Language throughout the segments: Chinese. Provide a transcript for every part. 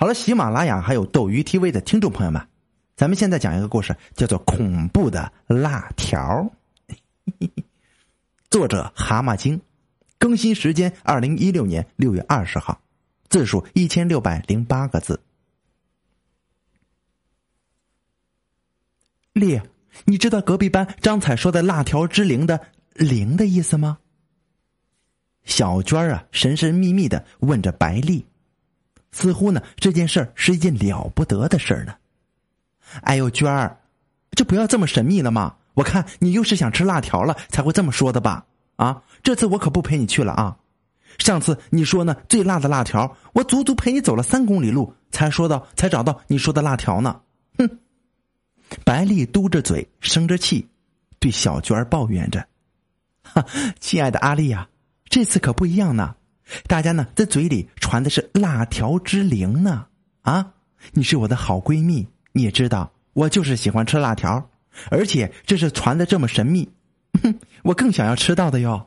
好了，喜马拉雅还有斗鱼 TV 的听众朋友们，咱们现在讲一个故事，叫做恐怖的辣条。作者蛤蟆精，更新时间2016年6月20号，字数1608个字。烈，你知道隔壁班张彩说的辣条之灵的灵的意思吗？小娟啊，神神秘秘的问着白丽，似乎呢这件事儿是一件了不得的事儿呢。哎呦娟儿，就不要这么神秘了嘛，我看你又是想吃辣条了才会这么说的吧。啊，这次我可不陪你去了啊。上次你说呢最辣的辣条，我足足陪你走了3公里路才找到你说的辣条呢。哼！白丽嘟着嘴生着气对小娟抱怨着，哈，亲爱的阿丽啊，这次可不一样呢，大家呢在嘴里传的是辣条之灵呢。啊，你是我的好闺蜜，你也知道我就是喜欢吃辣条，而且这是传的这么神秘，哼，我更想要吃到的哟。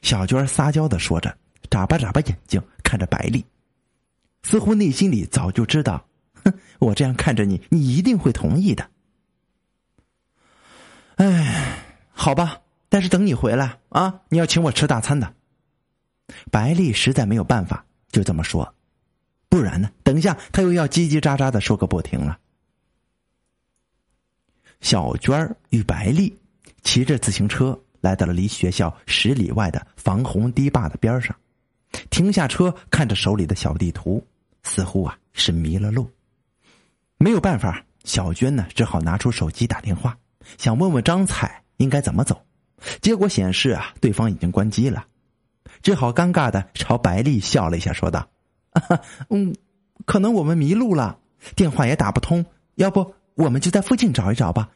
小娟撒娇的说着，眨巴眼睛看着白丽，似乎内心里早就知道，哼，我这样看着你，你一定会同意的。哎，好吧，但是等你回来啊，你要请我吃大餐的。白丽实在没有办法，就这么说，不然呢，等一下她又要叽叽喳喳的说个不停了。小娟与白丽骑着自行车来到了离学校10里外的防洪堤坝的边上，停下车看着手里的小地图，似乎啊是迷了路。没有办法，小娟呢只好拿出手机打电话，想问问张彩应该怎么走，结果显示啊对方已经关机了，只好尴尬的朝白丽笑了一下，说道，可能我们迷路了，电话也打不通，要不我们就在附近找一找吧，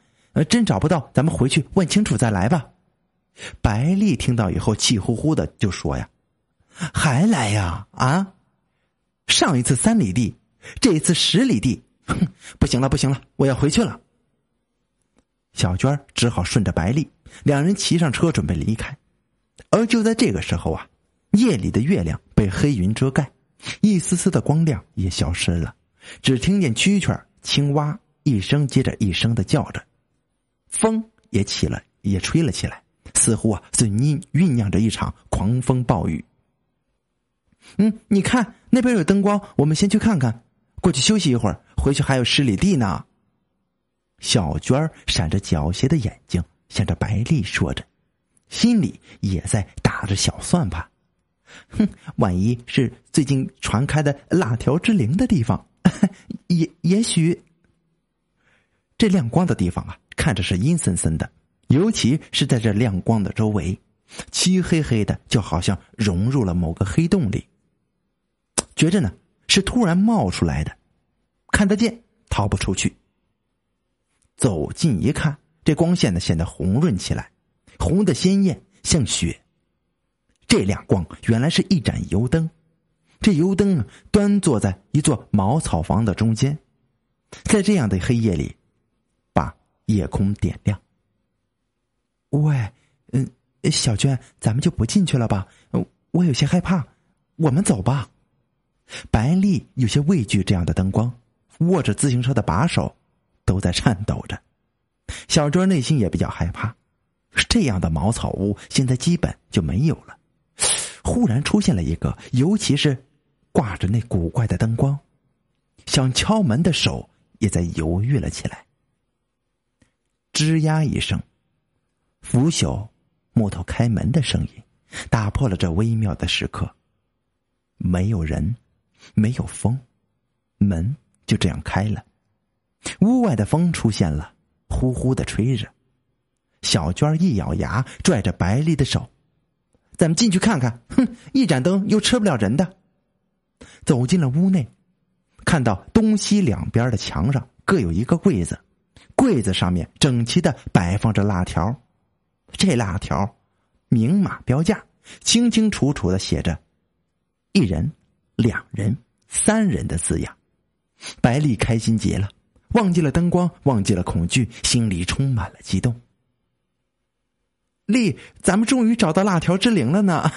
真找不到咱们回去问清楚再来吧。白丽听到以后气呼呼的就说呀，还来呀？啊，上一次3里地，这一次10里地，哼，不行了，我要回去了。小娟只好顺着白丽，两人骑上车准备离开。而就在这个时候啊，夜里的月亮被黑云遮盖，一丝丝的光亮也消失了，只听见蛐蛐青蛙一声接着一声的叫着，风也吹了起来，似乎啊是酝酿着一场狂风暴雨。你看那边有灯光，我们先去看看，过去休息一会儿，回去还有10里地呢。小娟闪着狡黠的眼睛向着白丽说着，心里也在打着小算盘，哼，万一是最近传开的辣条之灵的地方，也许这亮光的地方啊看着是阴森森的，尤其是在这亮光的周围漆黑黑的，就好像融入了某个黑洞里，觉着呢是突然冒出来的，看得见逃不出去。走近一看，这光线呢显得红润起来，红的鲜艳像血。这亮光原来是一盏油灯，这油灯呢端坐在一座茅草房的中间，在这样的黑夜里把夜空点亮。喂，小娟，咱们就不进去了吧，我有些害怕，我们走吧。白丽有些畏惧这样的灯光，握着自行车的把手都在颤抖着，小娟内心也比较害怕，这样的茅草屋现在基本就没有了，忽然出现了一个，尤其是挂着那古怪的灯光，想敲门的手也在犹豫了起来。吱呀一声，腐朽木头开门的声音打破了这微妙的时刻，没有人，没有风，门就这样开了，屋外的风出现了，呼呼的吹着。小娟一咬牙拽着白丽的手，咱们进去看看，哼，一盏灯又吃不了人的。走进了屋内，看到东西两边的墙上各有一个柜子，柜子上面整齐的摆放着辣条，这辣条明码标价，清清楚楚的写着1人2人3人的字样。白丽开心极了，忘记了灯光，忘记了恐惧，心里充满了激动。丽，咱们终于找到辣条之灵了呢。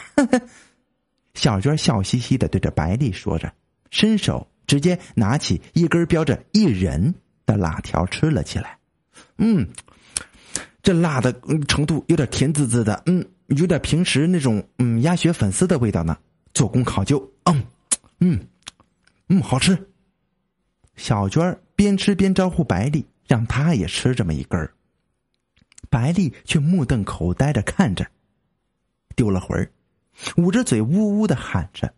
小娟笑嘻嘻的对着白丽说着，伸手直接拿起一根标着一人的辣条吃了起来。这辣的程度有点甜滋滋的，有点平时那种鸭血粉丝的味道呢，做工考究，好吃。小娟边吃边招呼白丽，让她也吃这么一根儿。白丽却目瞪口呆着看着，丢了魂儿，捂着嘴呜呜的喊着。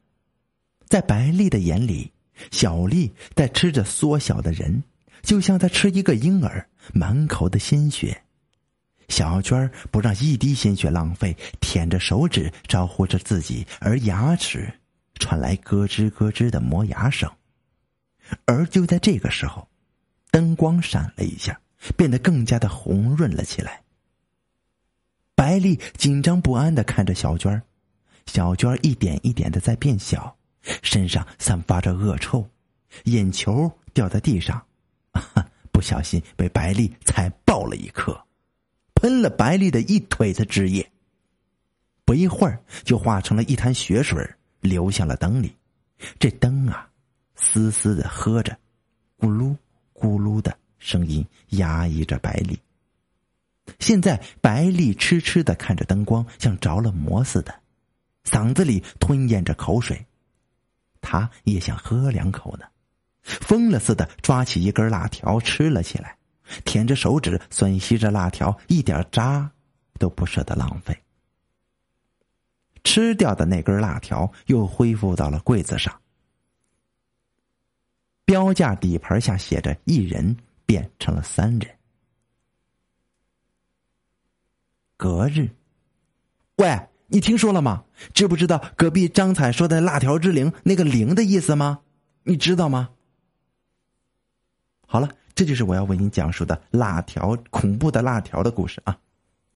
在白丽的眼里，小丽在吃着缩小的人，就像在吃一个婴儿，满口的鲜血。小娟不让一滴鲜血浪费，舔着手指招呼着自己，而牙齿传来咯吱咯吱的磨牙声。而就在这个时候，灯光闪了一下，变得更加的红润了起来。白丽紧张不安地看着小娟，小娟一点一点地在变小，身上散发着恶臭，眼球掉在地上，不小心被白丽踩爆了一颗，喷了白丽的一腿的汁液，不一会儿就化成了一滩血水流向了灯里。这灯啊，嘶嘶的喝着，咕噜咕噜的声音压抑着白丽。现在白丽痴痴的看着灯光，像着了魔似的，嗓子里吞咽着口水，她也想喝两口呢，疯了似的抓起一根辣条吃了起来，舔着手指吮吸着辣条，一点渣都不舍得浪费。吃掉的那根辣条又恢复到了柜子上，标价底盘下写着一人变成了三人。隔日，喂，你听说了吗？知不知道隔壁张彩说的辣条之灵那个灵的意思吗？你知道吗？好了，这就是我要为您讲述的辣条，恐怖的辣条的故事啊。